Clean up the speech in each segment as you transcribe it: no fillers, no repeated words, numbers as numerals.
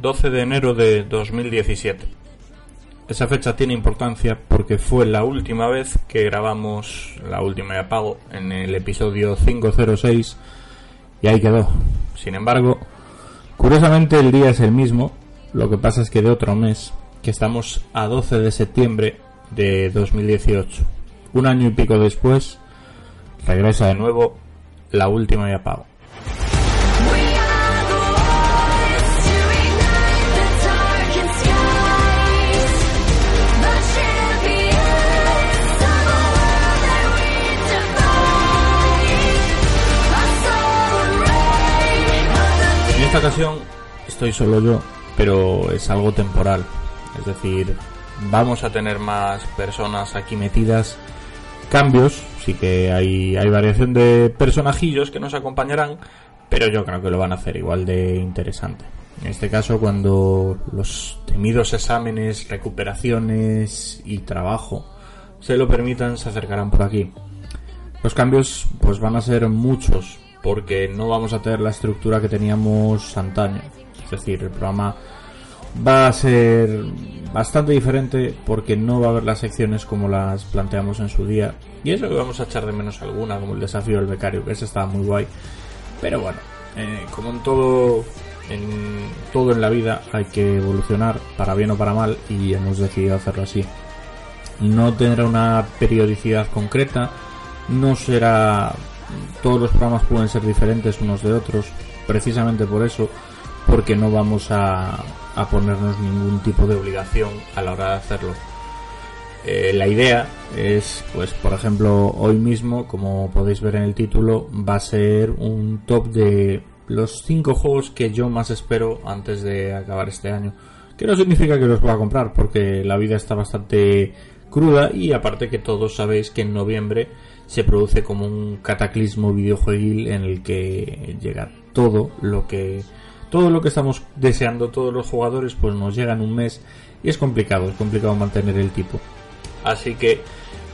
12 de enero de 2017. Esa fecha tiene importancia porque fue la última vez que grabamos La Última y Apago en el episodio 506 y ahí quedó. Sin embargo, curiosamente el día es el mismo, lo que pasa es que de otro mes, que estamos a 12 de septiembre de 2018. Un año y pico después, regresa de nuevo La Última y Apago. En esta ocasión estoy solo yo, pero es algo temporal, es decir, vamos a tener más personas aquí metidas, cambios, sí que hay variación de personajillos que nos acompañarán, pero yo creo que lo van a hacer igual de interesante. En este caso, cuando los temidos exámenes, recuperaciones y trabajo se lo permitan, se acercarán por aquí. Los cambios pues van a ser muchos, porque no vamos a tener la estructura que teníamos antaño. Es decir, el programa va a ser bastante diferente porque no va a haber las secciones como las planteamos en su día. Y eso que vamos a echar de menos alguna, como el desafío del becario, que ese estaba muy guay. Pero bueno, como en todo en la vida hay que evolucionar, para bien o para mal, y hemos decidido hacerlo así. No tendrá una periodicidad concreta, no será... Todos los programas pueden ser diferentes unos de otros, precisamente por eso, porque no vamos a ponernos ningún tipo de obligación a la hora de hacerlo. La idea es, pues por ejemplo, hoy mismo, como podéis ver en el título, va a ser un top de los 5 juegos que yo más espero antes de acabar este año. Que no significa que los voy a comprar, porque la vida está bastante cruda y aparte que todos sabéis que en noviembre se produce como un cataclismo videojueguil en el que llega todo lo que estamos deseando todos los jugadores, pues nos llega en un mes y es complicado mantener el tipo. Así que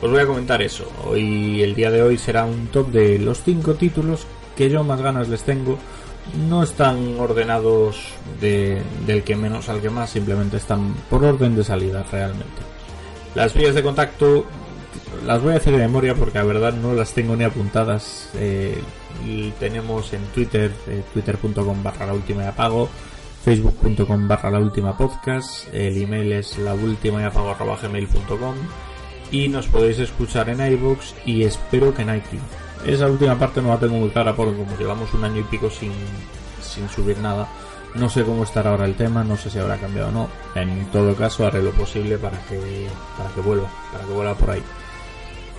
os voy a comentar eso. Hoy, el día de hoy, será un top de los 5 títulos que yo más ganas les tengo. No están ordenados del que menos al que más, simplemente están por orden de salida realmente. Las vías de contacto las voy a hacer de memoria porque la verdad no las tengo ni apuntadas. Tenemos en Twitter, twitter.com/laultimaapago, facebook.com/laultimapodcast, el email es laultimaapago@gmail.com y nos podéis escuchar en iVoox y espero que en iTunes. Esa última parte no la tengo muy clara porque como llevamos un año y pico sin subir nada, no sé cómo estará ahora el tema, no sé si habrá cambiado o no. En todo caso haré lo posible para que vuelva por ahí.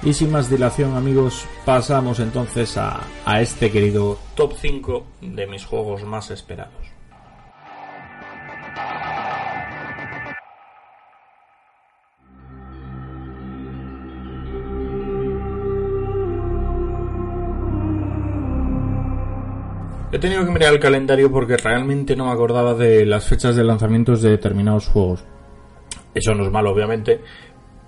Y sin más dilación, amigos, pasamos entonces a este querido top 5 de mis juegos más esperados. He tenido que mirar el calendario porque realmente no me acordaba de las fechas de lanzamientos de determinados juegos. Eso no es malo, obviamente.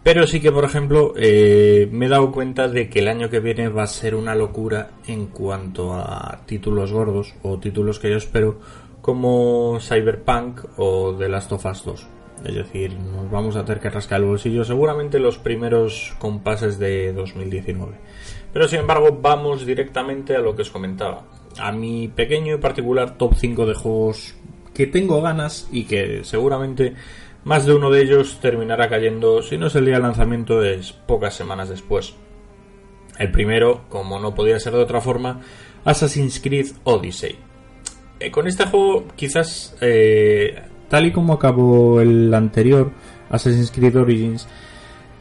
Pero sí que, por ejemplo, me he dado cuenta de que el año que viene va a ser una locura en cuanto a títulos gordos o títulos que yo espero, como Cyberpunk o The Last of Us 2. Es decir, nos vamos a tener que rascar el bolsillo seguramente los primeros compases de 2019. Pero sin embargo, vamos directamente a lo que os comentaba, a mi pequeño y particular top 5 de juegos que tengo ganas y que seguramente más de uno de ellos terminará cayendo, si no es el día de lanzamiento, es pocas semanas después. El primero, como no podía ser de otra forma, Assassin's Creed Odyssey. Con este juego, quizás, tal y como acabó el anterior, Assassin's Creed Origins,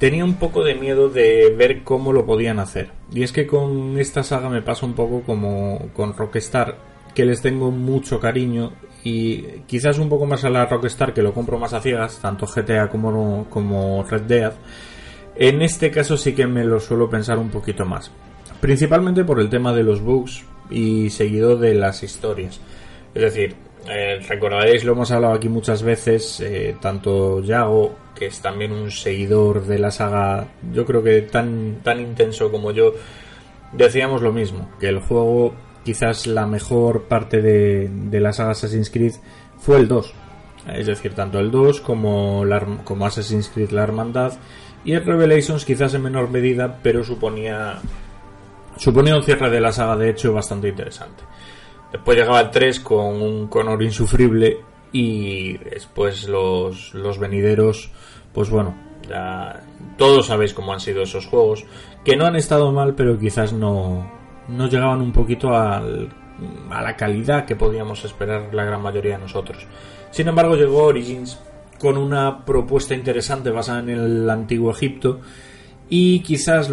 tenía un poco de miedo de ver cómo lo podían hacer. Y es que con esta saga me pasa un poco como con Rockstar, que les tengo mucho cariño y quizás un poco más a la Rockstar, que lo compro más a ciegas, tanto GTA como Red Dead. En este caso sí que me lo suelo pensar un poquito más, principalmente por el tema de los bugs y seguido de las historias. Es decir, recordaréis, lo hemos hablado aquí muchas veces, tanto Yao, que es también un seguidor de la saga, yo creo que tan intenso como yo, decíamos lo mismo, que el juego, quizás la mejor parte de la saga Assassin's Creed fue el 2. es decir, tanto el 2 como Assassin's Creed La Hermandad, y el Revelations quizás en menor medida, pero suponía un cierre de la saga, de hecho, bastante interesante. Después llegaba el 3 con un Connor insufrible, y después los venideros, pues bueno, ya todos sabéis cómo han sido esos juegos, que no han estado mal, pero quizás no llegaban un poquito a la calidad que podíamos esperar la gran mayoría de nosotros. Sin embargo, llegó Origins con una propuesta interesante basada en el antiguo Egipto, y quizás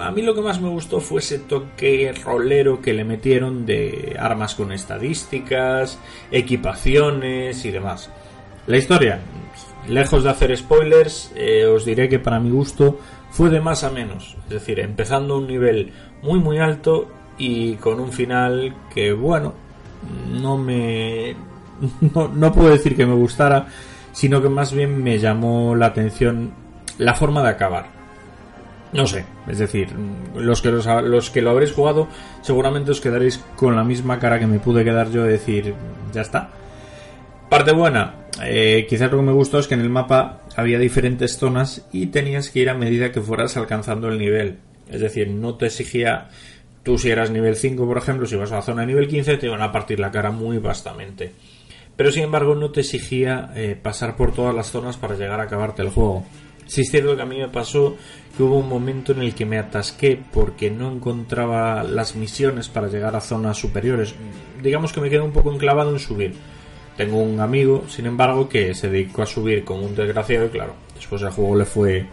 a mí lo que más me gustó fue ese toque rolero que le metieron de armas con estadísticas, equipaciones y demás. La historia, lejos de hacer spoilers, os diré que para mi gusto fue de más a menos, es decir, empezando un nivel muy muy alto y con un final que, bueno, no puedo decir que me gustara, sino que más bien me llamó la atención la forma de acabar. No sé, es decir, los que lo habréis jugado seguramente os quedaréis con la misma cara que me pude quedar yo de decir, ya está. Parte buena, quizás lo que me gustó es que en el mapa había diferentes zonas y tenías que ir a medida que fueras alcanzando el nivel. Es decir, no te exigía, tú si eras nivel 5, por ejemplo, si vas a la zona de nivel 15 te iban a partir la cara muy vastamente. Pero sin embargo no te exigía pasar por todas las zonas para llegar a acabarte el juego. Sí, es cierto que a mí me pasó que hubo un momento en el que me atasqué porque no encontraba las misiones para llegar a zonas superiores. Digamos que me quedé un poco enclavado en subir. Tengo un amigo, sin embargo, que se dedicó a subir como un desgraciado y claro, después el juego le fue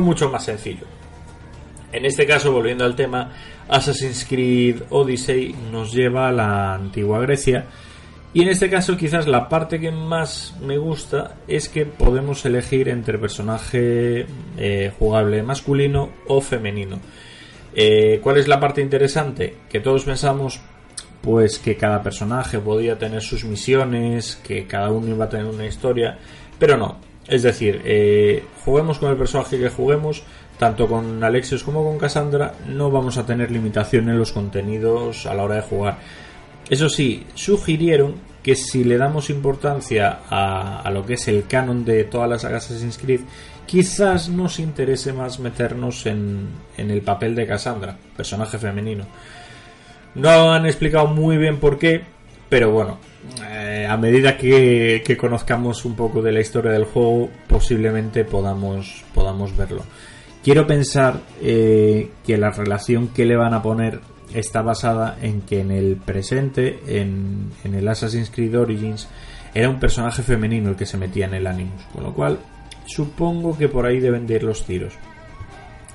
mucho más sencillo. En este caso, volviendo al tema, Assassin's Creed Odyssey nos lleva a la antigua Grecia. Y en este caso quizás la parte que más me gusta es que podemos elegir entre personaje jugable masculino o femenino. ¿Cuál es la parte interesante? Que todos pensamos pues que cada personaje podía tener sus misiones, que cada uno iba a tener una historia, pero no. Es decir, juguemos con el personaje que juguemos, tanto con Alexios como con Cassandra, no vamos a tener limitación en los contenidos a la hora de jugar. Eso sí, sugirieron que si le damos importancia a lo que es el canon de todas las sagas Assassin's Creed, quizás nos interese más meternos en el papel de Cassandra, personaje femenino. No han explicado muy bien por qué, pero bueno, a medida que conozcamos un poco de la historia del juego, posiblemente podamos verlo. Quiero pensar que la relación que le van a poner está basada en que en el presente, en el Assassin's Creed Origins, era un personaje femenino el que se metía en el Animus, con lo cual supongo que por ahí deben de ir los tiros.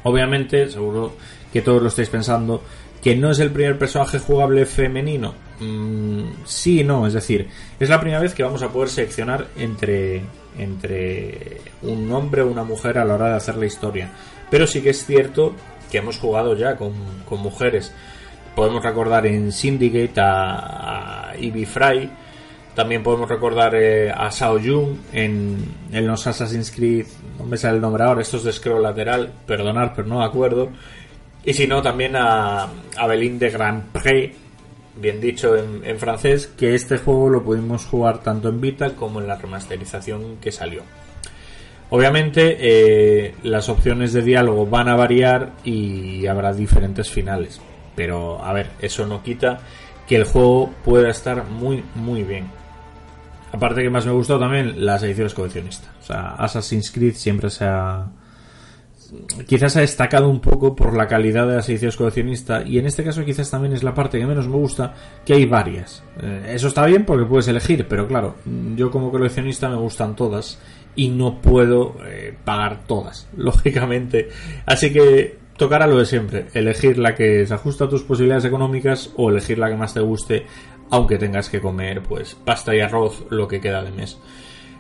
Obviamente, seguro que todos lo estáis pensando, que no es el primer personaje jugable femenino. Sí y no, es decir, es la primera vez que vamos a poder seleccionar entre un hombre o una mujer a la hora de hacer la historia, pero sí que es cierto que hemos jugado ya con mujeres. Podemos recordar en Syndicate a Ivy Fry. También podemos recordar a Sao Yun en los Assassin's Creed. No me sale el nombre ahora. Esto es de scroll lateral. Perdonad, pero no me acuerdo. Y si no, también a Belin de Grand Prix. Bien dicho en francés. Que este juego lo pudimos jugar tanto en Vita como en la remasterización que salió. Obviamente las opciones de diálogo van a variar y habrá diferentes finales. Pero, a ver, eso no quita que el juego pueda estar muy, muy bien. Aparte que más me gustó también las ediciones coleccionistas. O sea, Assassin's Creed siempre quizás se ha destacado un poco por la calidad de las ediciones coleccionistas. Y en este caso quizás también es la parte que menos me gusta, que hay varias. Eso está bien porque puedes elegir, pero claro, yo como coleccionista me gustan todas y no puedo pagar todas, lógicamente. Así que tocará lo de siempre, elegir la que se ajusta a tus posibilidades económicas o elegir la que más te guste, aunque tengas que comer pues pasta y arroz lo que queda de mes.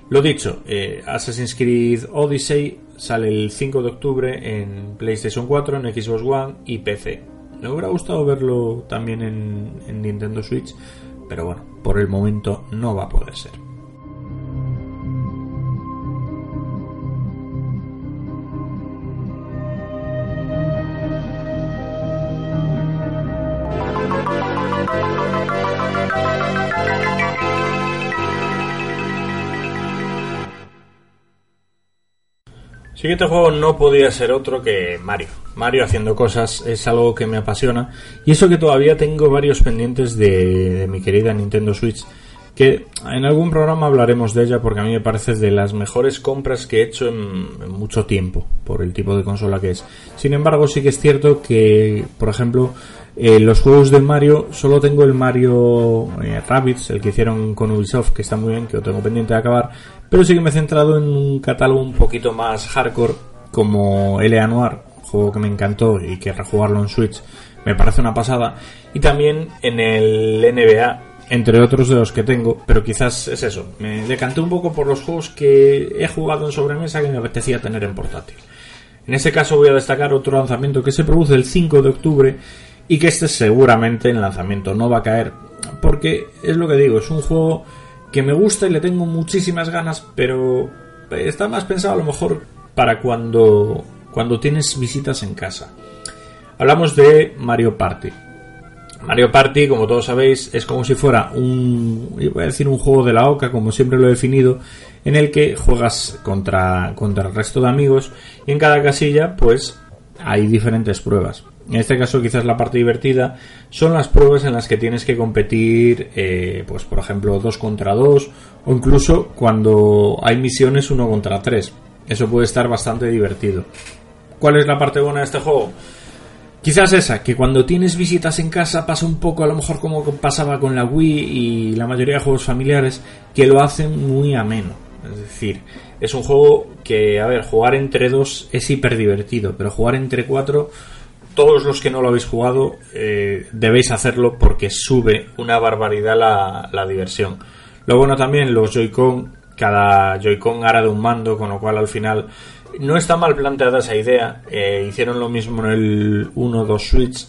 Lo dicho, Assassin's Creed Odyssey sale el 5 de octubre en PlayStation 4, en Xbox One y PC. Me hubiera gustado verlo también en Nintendo Switch, pero bueno, por el momento no va a poder ser. Siguiente juego no podía ser otro que Mario. Mario haciendo cosas es algo que me apasiona, y eso que todavía tengo varios pendientes de mi querida Nintendo Switch, que en algún programa hablaremos de ella porque a mí me parece de las mejores compras que he hecho en mucho tiempo por el tipo de consola que es. Sin embargo, sí que es cierto que, por ejemplo, los juegos de Mario, solo tengo el Mario Rabbids, el que hicieron con Ubisoft, que está muy bien, que lo tengo pendiente de acabar, pero sí que me he centrado en un catálogo un poquito más hardcore como Elea Noir, juego que me encantó y que rejugarlo en Switch me parece una pasada, y también en el NBA, entre otros de los que tengo, pero quizás es eso, me decanté un poco por los juegos que he jugado en sobremesa que me apetecía tener en portátil. En este caso voy a destacar otro lanzamiento que se produce el 5 de octubre y que este seguramente en lanzamiento no va a caer, porque es lo que digo, es un juego que me gusta y le tengo muchísimas ganas, pero está más pensado a lo mejor para cuando tienes visitas en casa. Hablamos de Mario Party. Mario Party, como todos sabéis, es como si fuera un juego de la oca, como siempre lo he definido, en el que juegas contra el resto de amigos y en cada casilla pues hay diferentes pruebas. En este caso quizás la parte divertida son las pruebas en las que tienes que competir, pues por ejemplo 2 contra 2, o incluso cuando hay misiones 1 contra 3. Eso puede estar bastante divertido. ¿Cuál es la parte buena de este juego? Quizás esa, que cuando tienes visitas en casa pasa un poco a lo mejor como pasaba con la Wii y la mayoría de juegos familiares, que lo hacen muy ameno. Es decir, es un juego que, a ver, jugar entre 2 es hiper divertido, pero jugar entre 4, todos los que no lo habéis jugado debéis hacerlo porque sube una barbaridad la diversión. Lo bueno también, los Joy-Con, cada Joy-Con hará de un mando, con lo cual al final no está mal planteada esa idea. Hicieron lo mismo en el 1-2 Switch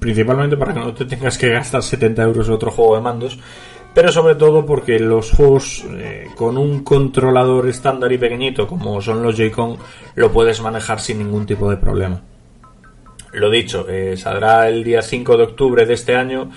principalmente para que no te tengas que gastar 70 € en otro juego de mandos, pero sobre todo porque los juegos con un controlador estándar y pequeñito como son los Joy-Con lo puedes manejar sin ningún tipo de problema. Lo dicho, saldrá el día 5 de octubre de este año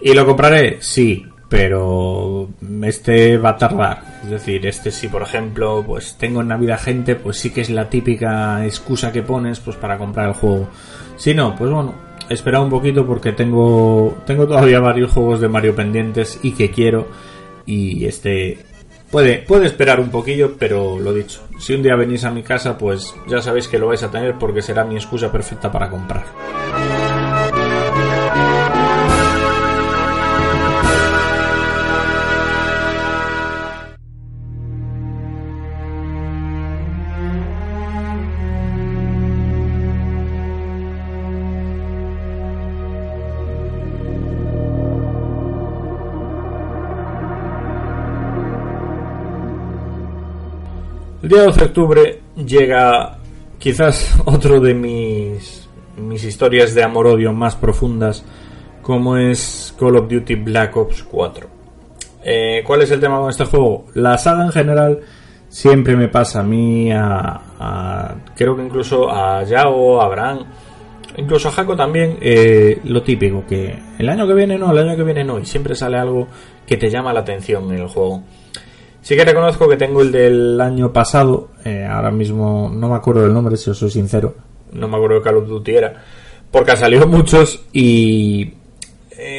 y lo compraré, sí, pero este va a tardar. Es decir, si por ejemplo pues tengo en Navidad gente, pues sí que es la típica excusa que pones pues para comprar el juego. Si no, pues bueno, espera un poquito porque tengo todavía varios juegos de Mario pendientes y que quiero, y este puede esperar un poquillo, pero lo dicho, si un día venís a mi casa pues ya sabéis que lo vais a tener porque será mi excusa perfecta para comprar. El día 12 de octubre llega quizás otro de mis historias de amor-odio más profundas, como es Call of Duty Black Ops 4. ¿Cuál es el tema con este juego? La saga en general siempre me pasa a mí, creo que incluso a Yao, a Abraham, incluso a Jaco también, lo típico, que el año que viene no, y siempre sale algo que te llama la atención en el juego. Sí que reconozco que tengo el del año pasado, ahora mismo no me acuerdo del nombre, si os soy sincero, no me acuerdo de Call of Duty era, porque han salido muchos y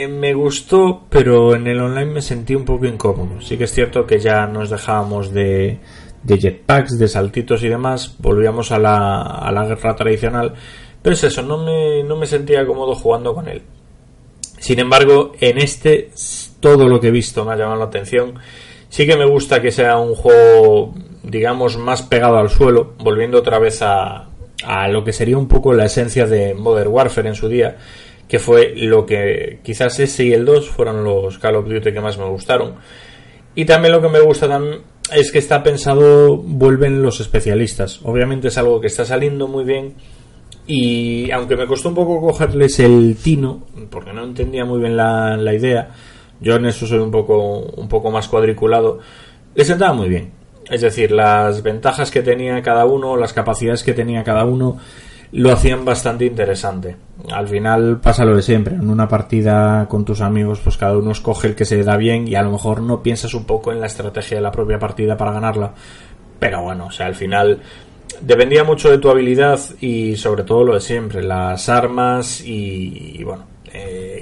me gustó, pero en el online me sentí un poco incómodo. Sí que es cierto que ya nos dejábamos de jetpacks, de saltitos y demás, volvíamos a la guerra tradicional, pero es eso, no me sentía cómodo jugando con él. Sin embargo, en este todo lo que he visto me ha llamado la atención. Sí que me gusta que sea un juego, digamos, más pegado al suelo, volviendo otra vez a lo que sería un poco la esencia de Modern Warfare en su día, que fue lo que quizás ese y el 2 fueron los Call of Duty que más me gustaron. Y también lo que me gusta es que está pensado, vuelven los especialistas. Obviamente es algo que está saliendo muy bien, y aunque me costó un poco cogerles el tino, porque no entendía muy bien la idea, yo en eso soy un poco más cuadriculado, les sentaba muy bien. Es decir, las ventajas que tenía cada uno, las capacidades que tenía cada uno, lo hacían bastante interesante. Al final pasa lo de siempre, en una partida con tus amigos pues cada uno escoge el que se le da bien, y a lo mejor no piensas un poco en la estrategia de la propia partida para ganarla, Pero bueno, o sea, al final dependía mucho de tu habilidad y sobre todo lo de siempre, las armas y bueno,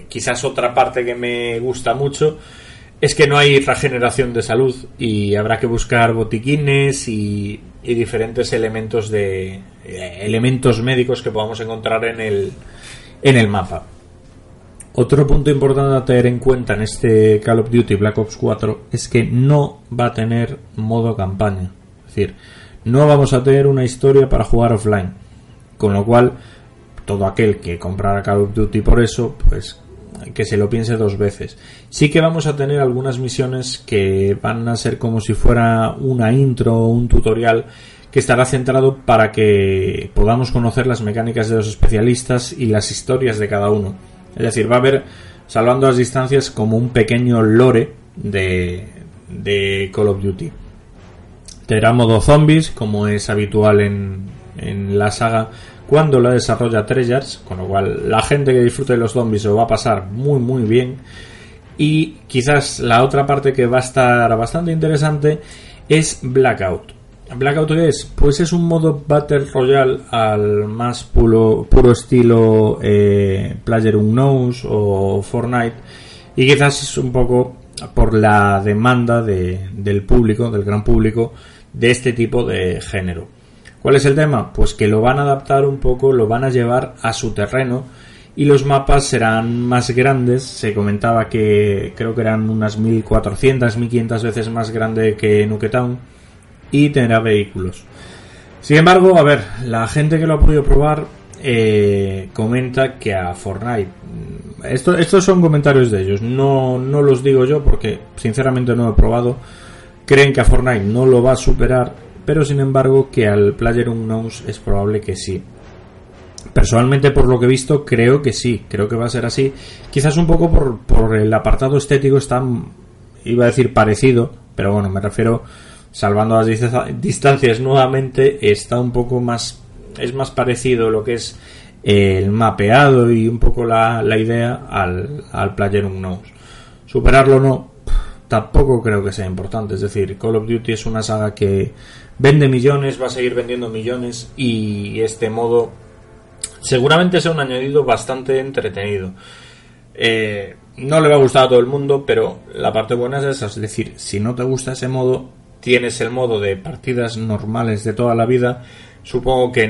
quizás otra parte que me gusta mucho es que no hay regeneración de salud y habrá que buscar botiquines y diferentes elementos de elementos médicos que podamos encontrar en el mapa. Otro punto importante a tener en cuenta en este Call of Duty Black Ops 4 es que no va a tener modo campaña. Es decir, no vamos a tener una historia para jugar offline. Con lo cual, todo aquel que comprara Call of Duty por eso, pues que se lo piense dos veces. Sí que vamos a tener algunas misiones que van a ser como si fuera una intro o un tutorial que estará centrado para que podamos conocer las mecánicas de los especialistas y las historias de cada uno. Es decir, va a haber, salvando las distancias, como un pequeño lore de Call of Duty. Tendrá modo zombies, como es habitual en la saga cuando la desarrolla Treyarch, con lo cual la gente que disfrute de los zombies se lo va a pasar muy muy bien. Y quizás la otra parte que va a estar bastante interesante es Blackout. ¿Blackout qué es? Pues es un modo Battle Royale al más puro estilo PlayerUnknown's o Fortnite, y quizás es un poco por la demanda del público, del gran público, de este tipo de género. ¿Cuál es el tema? Pues que lo van a adaptar un poco, lo van a llevar a su terreno y los mapas serán más grandes. Se comentaba que creo que eran unas 1400, 1500 veces más grande que Nuketown y tendrá vehículos. Sin embargo, a ver, la gente que lo ha podido probar comenta que a Fortnite... Estos son comentarios de ellos, no los digo yo porque sinceramente no lo he probado. Creen que a Fortnite no lo va a superar, pero sin embargo que al PlayerUnknown's es probable que sí. Personalmente, por lo que he visto, creo que sí, creo que va a ser así. Quizás un poco por el apartado estético está, iba a decir parecido, pero bueno, me refiero, salvando las distancias nuevamente, está un poco más, es más parecido lo que es el mapeado y un poco la idea al PlayerUnknown's. Superarlo no, tampoco creo que sea importante. Es decir, Call of Duty es una saga que vende millones, va a seguir vendiendo millones, y este modo seguramente sea un añadido bastante entretenido. No le va a gustar a todo el mundo, pero la parte buena es esa. Es decir, si no te gusta ese modo, tienes el modo de partidas normales de toda la vida, supongo que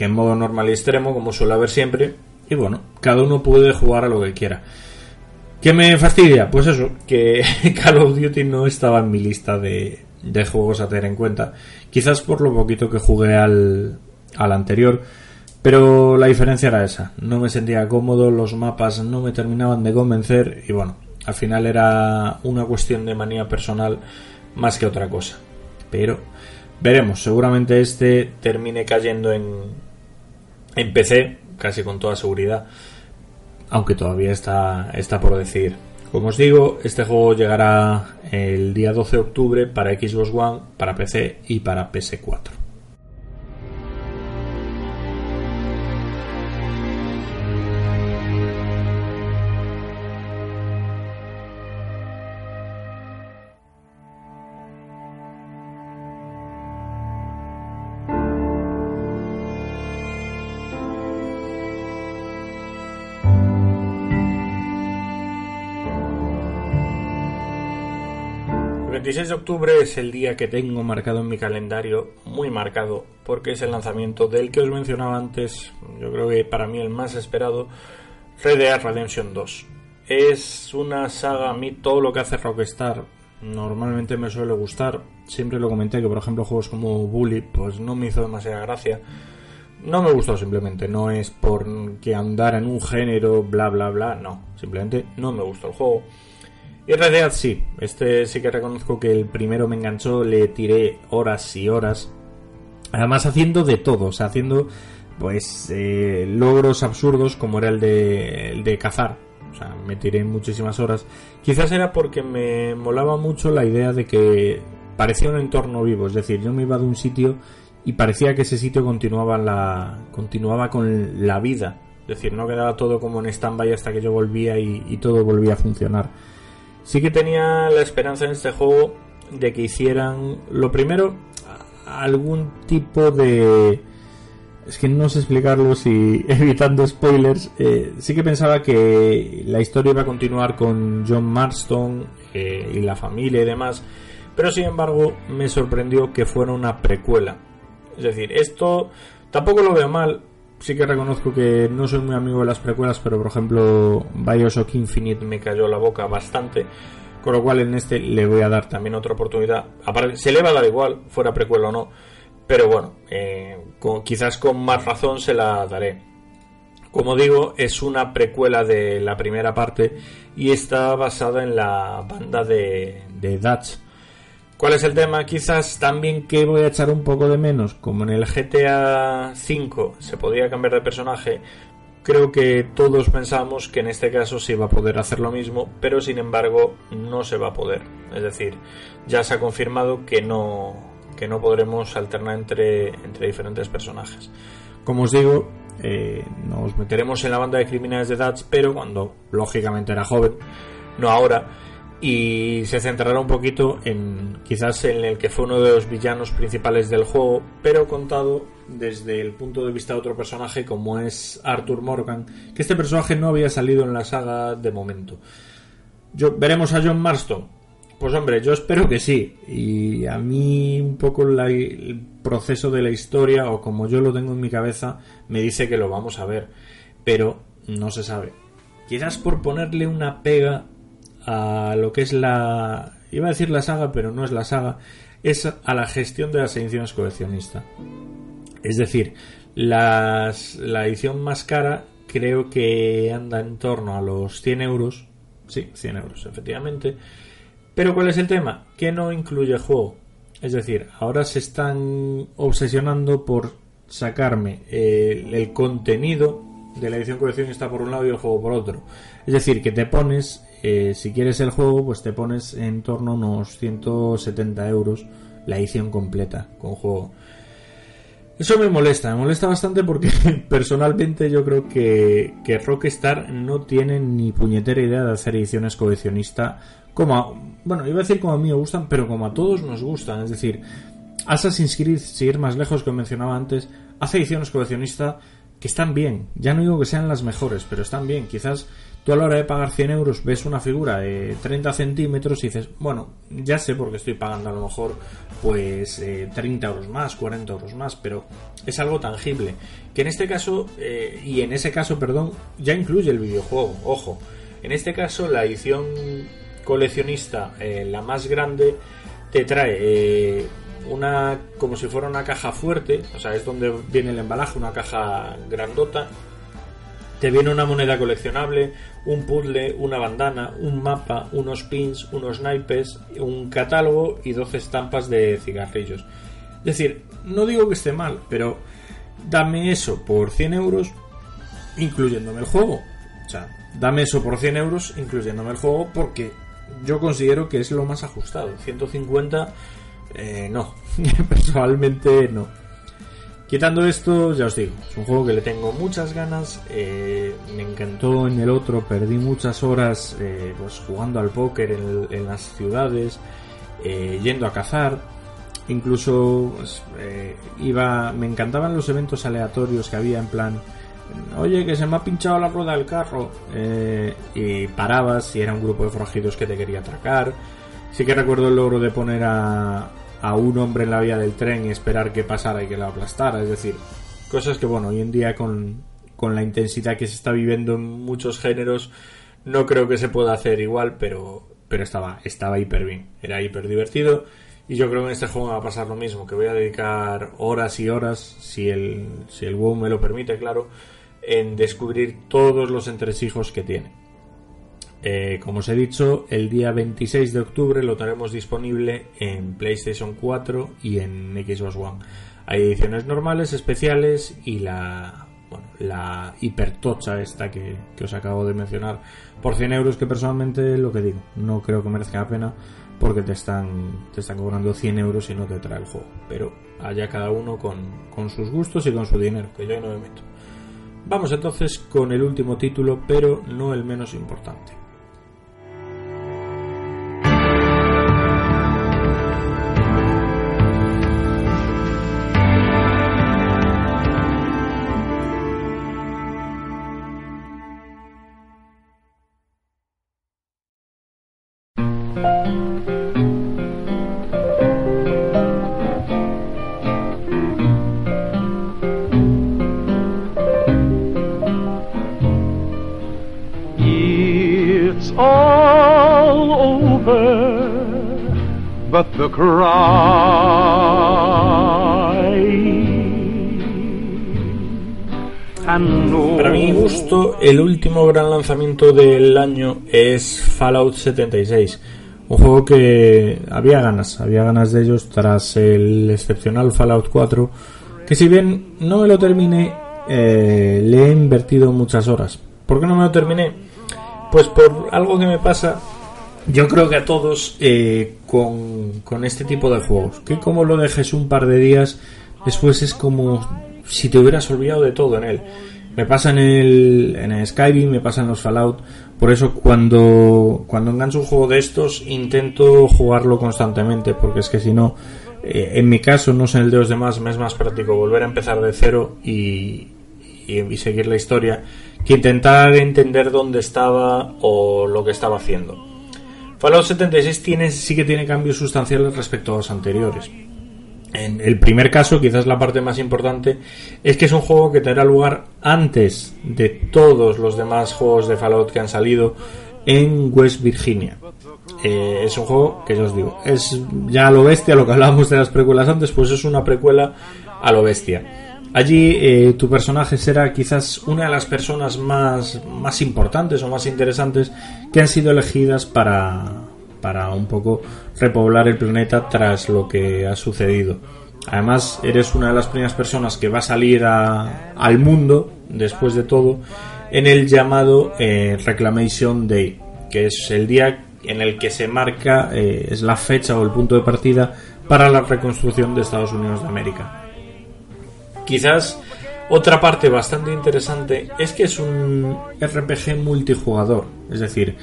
en modo normal y extremo, como suele haber siempre, y bueno, cada uno puede jugar a lo que quiera. ¿Qué me fastidia? Pues eso, que Call of Duty no estaba en mi lista de juegos a tener en cuenta. Quizás por lo poquito que jugué al anterior, pero la diferencia era esa. No me sentía cómodo, los mapas no me terminaban de convencer y bueno, al final era una cuestión de manía personal más que otra cosa. Pero veremos, seguramente este termine cayendo en PC, casi con toda seguridad, aunque todavía está por decir. Como os digo, este juego llegará el día 12 de octubre para Xbox One, para PC y para PS4. El 16 de octubre es el día que tengo marcado en mi calendario, muy marcado, porque es el lanzamiento del que os mencionaba antes, yo creo que para mí el más esperado, Red Dead Redemption 2. Es una saga, a mí todo lo que hace Rockstar normalmente me suele gustar. Siempre lo comenté que, por ejemplo, juegos como Bully pues no me hizo demasiada gracia, no me gustó simplemente. No es por que andara en un género, bla bla bla, no, simplemente no me gustó el juego. Y Red Dead sí, este sí que reconozco que el primero me enganchó, le tiré horas y horas, además haciendo de todo, o sea, haciendo pues logros absurdos como era el de cazar, o sea, me tiré muchísimas horas. Quizás era porque me molaba mucho la idea de que parecía un entorno vivo, es decir, yo me iba de un sitio y parecía que ese sitio continuaba con la vida, es decir, no quedaba todo como en stand-by hasta que yo volvía y todo volvía a funcionar. Sí que tenía la esperanza en este juego de que hicieran, lo primero, algún tipo de... Es que no sé explicarlo, si evitando spoilers. Sí que pensaba que la historia iba a continuar con John Marston y la familia y demás, pero sin embargo me sorprendió que fuera una precuela. Es decir, esto tampoco lo veo mal. Sí que reconozco que no soy muy amigo de las precuelas, pero por ejemplo BioShock Infinite me cayó la boca bastante, con lo cual en este le voy a dar también otra oportunidad. Aparte, se le va a dar igual, fuera precuela o no. Pero bueno, quizás con más razón se la daré. Como digo, es una precuela de la primera parte y está basada en la banda de Dutch. ¿Cuál es el tema? Quizás también que voy a echar un poco de menos. Como en el GTA V se podía cambiar de personaje, creo que todos pensamos que en este caso se iba a poder hacer lo mismo, pero sin embargo no se va a poder. Es decir, ya se ha confirmado que no podremos alternar entre diferentes personajes. Como os digo, nos meteremos en la banda de criminales de Dutch, pero cuando lógicamente era joven, no ahora, y se centrará un poquito en quizás en el que fue uno de los villanos principales del juego, pero contado desde el punto de vista de otro personaje como es Arthur Morgan, que este personaje no había salido en la saga de momento. Veremos a John Marston. Pues hombre, yo espero que sí, y a mí un poco el proceso de la historia, o como yo lo tengo en mi cabeza, me dice que lo vamos a ver, pero no se sabe. Quizás por ponerle una pega a lo que es iba a decir la saga, pero no es la saga, es a la gestión de las ediciones coleccionistas. Es decir, la edición más cara creo que anda en torno a los 100 euros, sí, 100 euros efectivamente. Pero ¿cuál es el tema? Que no incluye juego. Es decir, ahora se están obsesionando por sacarme el contenido de la edición coleccionista por un lado y el juego por otro. Es decir, que te pones, si quieres el juego, pues te pones en torno a unos 170 euros la edición completa con juego. Eso me molesta bastante porque personalmente yo creo que Rockstar no tiene ni puñetera idea de hacer ediciones coleccionista. Iba a decir como a mí me gustan, pero como a todos nos gustan. Es decir, Assassin's Creed, si ir más lejos, que mencionaba antes, hace ediciones coleccionistas que están bien. Ya no digo que sean las mejores, pero están bien. Quizás tú a la hora de pagar 100 euros ves una figura de 30 centímetros y dices, bueno, ya sé por qué estoy pagando a lo mejor pues 30 euros más, 40 euros más, pero es algo tangible. Que en este caso, ya incluye el videojuego, ojo. En este caso la edición coleccionista, la más grande, te trae una, como si fuera una caja fuerte, o sea, es donde viene el embalaje, una caja grandota, te viene una moneda coleccionable, un puzzle, una bandana, un mapa, unos pins, unos naipes, un catálogo y 12 estampas de cigarrillos. Es decir, no digo que esté mal, pero dame eso por 100 euros incluyéndome el juego. O sea, dame eso por 100 euros incluyéndome el juego, porque yo considero que es lo más ajustado. 150, no. Personalmente no. Quitando esto, ya os digo, es un juego que le tengo muchas ganas. Me encantó en el otro, perdí muchas horas pues jugando al póker en las ciudades, yendo a cazar. Incluso me encantaban los eventos aleatorios que había, en plan, oye, que se me ha pinchado la rueda del carro, y parabas y era un grupo de forajidos que te quería atracar. Sí que recuerdo el logro de poner a un hombre en la vía del tren y esperar que pasara y que lo aplastara. Es decir, cosas que bueno, hoy en día con la intensidad que se está viviendo en muchos géneros no creo que se pueda hacer igual, pero estaba hiper bien, era hiper divertido. Y yo creo que en este juego me va a pasar lo mismo, que voy a dedicar horas y horas, si el WoW me lo permite, claro, en descubrir todos los entresijos que tiene. Como os he dicho, el día 26 de octubre lo tenemos disponible en PlayStation 4 y en Xbox One. Hay ediciones normales, especiales y la hipertocha esta que os acabo de mencionar por 100 euros, que personalmente, lo que digo, no creo que merezca la pena, porque te están cobrando 100 euros y no te trae el juego. Pero allá cada uno con sus gustos y con su dinero, que yo ahí no me meto. Vamos entonces con el último título, pero no el menos importante. but the cry. Para mi gusto, el último gran lanzamiento del año es Fallout 76, un juego que había ganas de ellos tras el excepcional Fallout 4, que si bien no me lo terminé, le he invertido muchas horas. ¿Por qué no me lo terminé? Pues por algo que me pasa, yo creo que a todos, con este tipo de juegos, que como lo dejes un par de días, después es como si te hubieras olvidado de todo en él. Me pasa en el Skyrim, me pasa en los Fallout. Por eso cuando engancho un juego de estos intento jugarlo constantemente, porque es que si no, en mi caso, no sé en el de los demás, me es más práctico volver a empezar de cero y seguir la historia que intentar entender dónde estaba o lo que estaba haciendo. Fallout 76 sí que tiene cambios sustanciales respecto a los anteriores. En el primer caso, quizás la parte más importante, es que es un juego que tendrá lugar antes de todos los demás juegos de Fallout que han salido en West Virginia. Es un juego que, ya os digo, es ya a lo bestia, lo que hablábamos de las precuelas antes, pues es una precuela a lo bestia. Allí tu personaje será quizás una de las personas más importantes o más interesantes que han sido elegidas para un poco repoblar el planeta tras lo que ha sucedido. Además, eres una de las primeras personas que va a salir al mundo, después de todo, en el llamado Reclamation Day, que es el día en el que se marca, es la fecha o el punto de partida para la reconstrucción de Estados Unidos de América. Quizás otra parte bastante interesante es que es un RPG multijugador, es decir,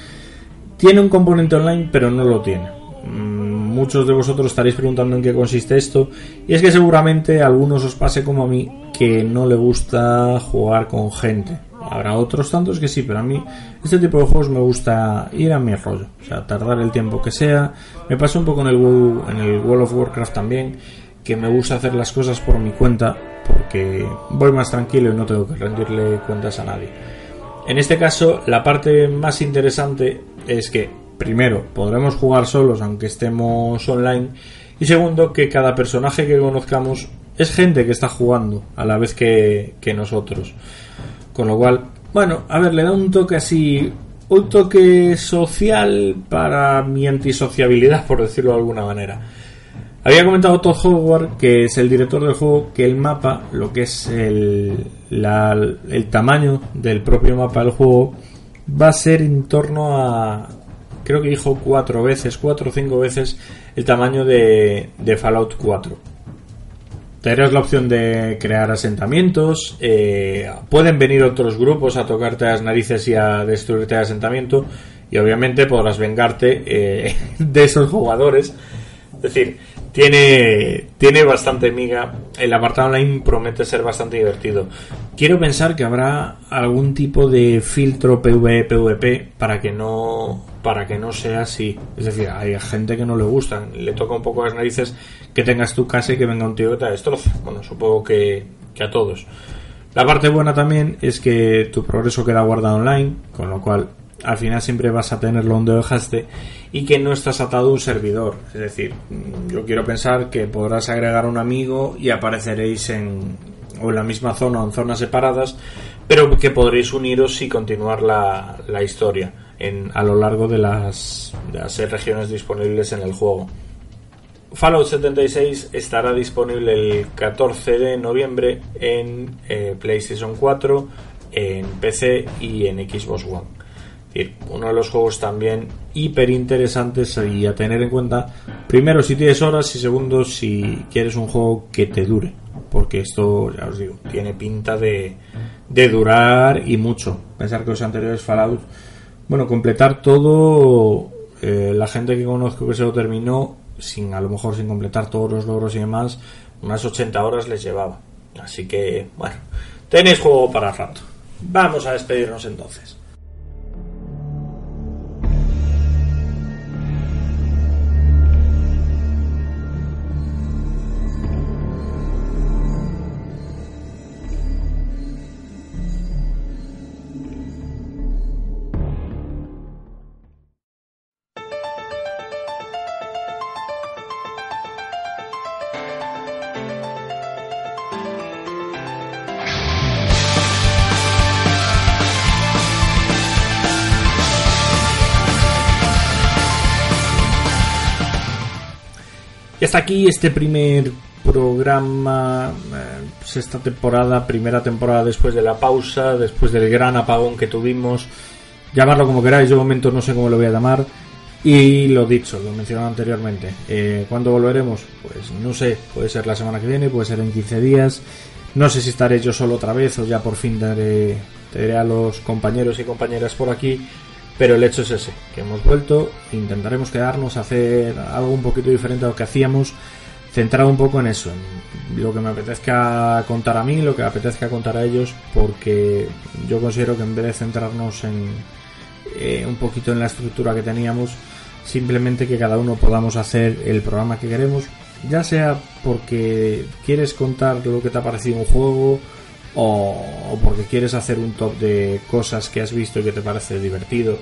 tiene un componente online, pero no lo tiene. Muchos de vosotros estaréis preguntando en qué consiste esto, y es que seguramente a algunos os pase como a mí, que no le gusta jugar con gente. Habrá otros tantos que sí, pero a mí este tipo de juegos me gusta ir a mi rollo, o sea, tardar el tiempo que sea. Me pasa un poco en el World of Warcraft también, que me gusta hacer las cosas por mi cuenta, porque voy más tranquilo y no tengo que rendirle cuentas a nadie. En este caso, la parte más interesante es que, primero, podremos jugar solos aunque estemos online, y segundo, que cada personaje que conozcamos es gente que está jugando a la vez que nosotros. Con lo cual, bueno, a ver, le da un toque así, un toque social para mi antisociabilidad, por decirlo de alguna manera. Había comentado Todd Howard, que es el director del juego, que el mapa, lo que es el tamaño del propio mapa del juego, va a ser en torno a, creo que dijo 4 o 5 veces el tamaño de Fallout 4. Tendrás la opción de crear asentamientos, pueden venir otros grupos a tocarte las narices y a destruirte el asentamiento, y obviamente podrás vengarte de esos jugadores. Es decir, tiene bastante miga. El apartado online promete ser bastante divertido. Quiero pensar que habrá algún tipo de filtro PvE/PvP para que no sea así. Es decir, hay gente que no le gustan, le toca un poco las narices que tengas tu casa y que venga un tío que te destroza. Bueno, supongo que a todos. La parte buena también es que tu progreso queda guardado online, con lo cual al final siempre vas a tenerlo donde lo dejaste, y que no estás atado a un servidor. Es decir, yo quiero pensar que podrás agregar a un amigo y apareceréis en la misma zona o en zonas separadas, pero que podréis uniros y continuar la historia a lo largo de las 6 regiones disponibles en el juego. Fallout 76 estará disponible el 14 de noviembre en PlayStation 4, en PC y en Xbox One. Uno de los juegos también hiper interesantes y a tener en cuenta, primero si tienes horas, y segundo si quieres un juego que te dure, porque esto, ya os digo, tiene pinta de durar y mucho. Pensar que los anteriores Fallout, bueno, completar todo, la gente que conozco que se lo terminó a lo mejor sin completar todos los logros y demás, unas 80 horas les llevaba. Así que, bueno, tenéis juego para rato. Vamos a despedirnos entonces. Y hasta aquí este primer programa, pues esta temporada, primera temporada después de la pausa, después del gran apagón que tuvimos. Llamarlo como queráis, yo de momento no sé cómo lo voy a llamar. Y lo dicho, lo mencionado anteriormente, ¿cuándo volveremos? Pues no sé, puede ser la semana que viene, puede ser en 15 días. No sé si estaré yo solo otra vez o ya por fin te diré a los compañeros y compañeras por aquí. Pero el hecho es ese, que hemos vuelto, intentaremos quedarnos a hacer algo un poquito diferente a lo que hacíamos, centrado un poco en eso, en lo que me apetezca contar a mí, lo que me apetezca contar a ellos, porque yo considero que en vez de centrarnos en un poquito en la estructura que teníamos, simplemente que cada uno podamos hacer el programa que queremos, ya sea porque quieres contar lo que te ha parecido un juego, o porque quieres hacer un top de cosas que has visto y que te parece divertido.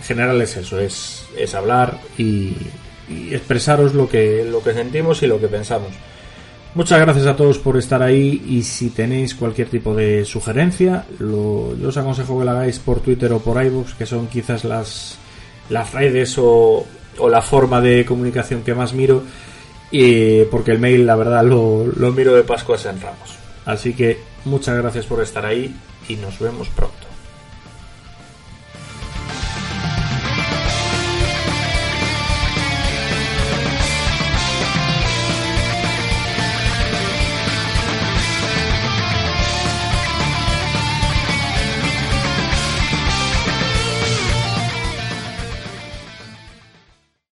En general es eso, es hablar y expresaros lo que sentimos y lo que pensamos. Muchas gracias a todos por estar ahí, y si tenéis cualquier tipo de sugerencia, yo os aconsejo que la hagáis por Twitter o por iVoox, que son quizás las redes o la forma de comunicación que más miro, y porque el mail la verdad lo miro de Pascuas en Ramos. Así que muchas gracias por estar ahí y nos vemos pronto.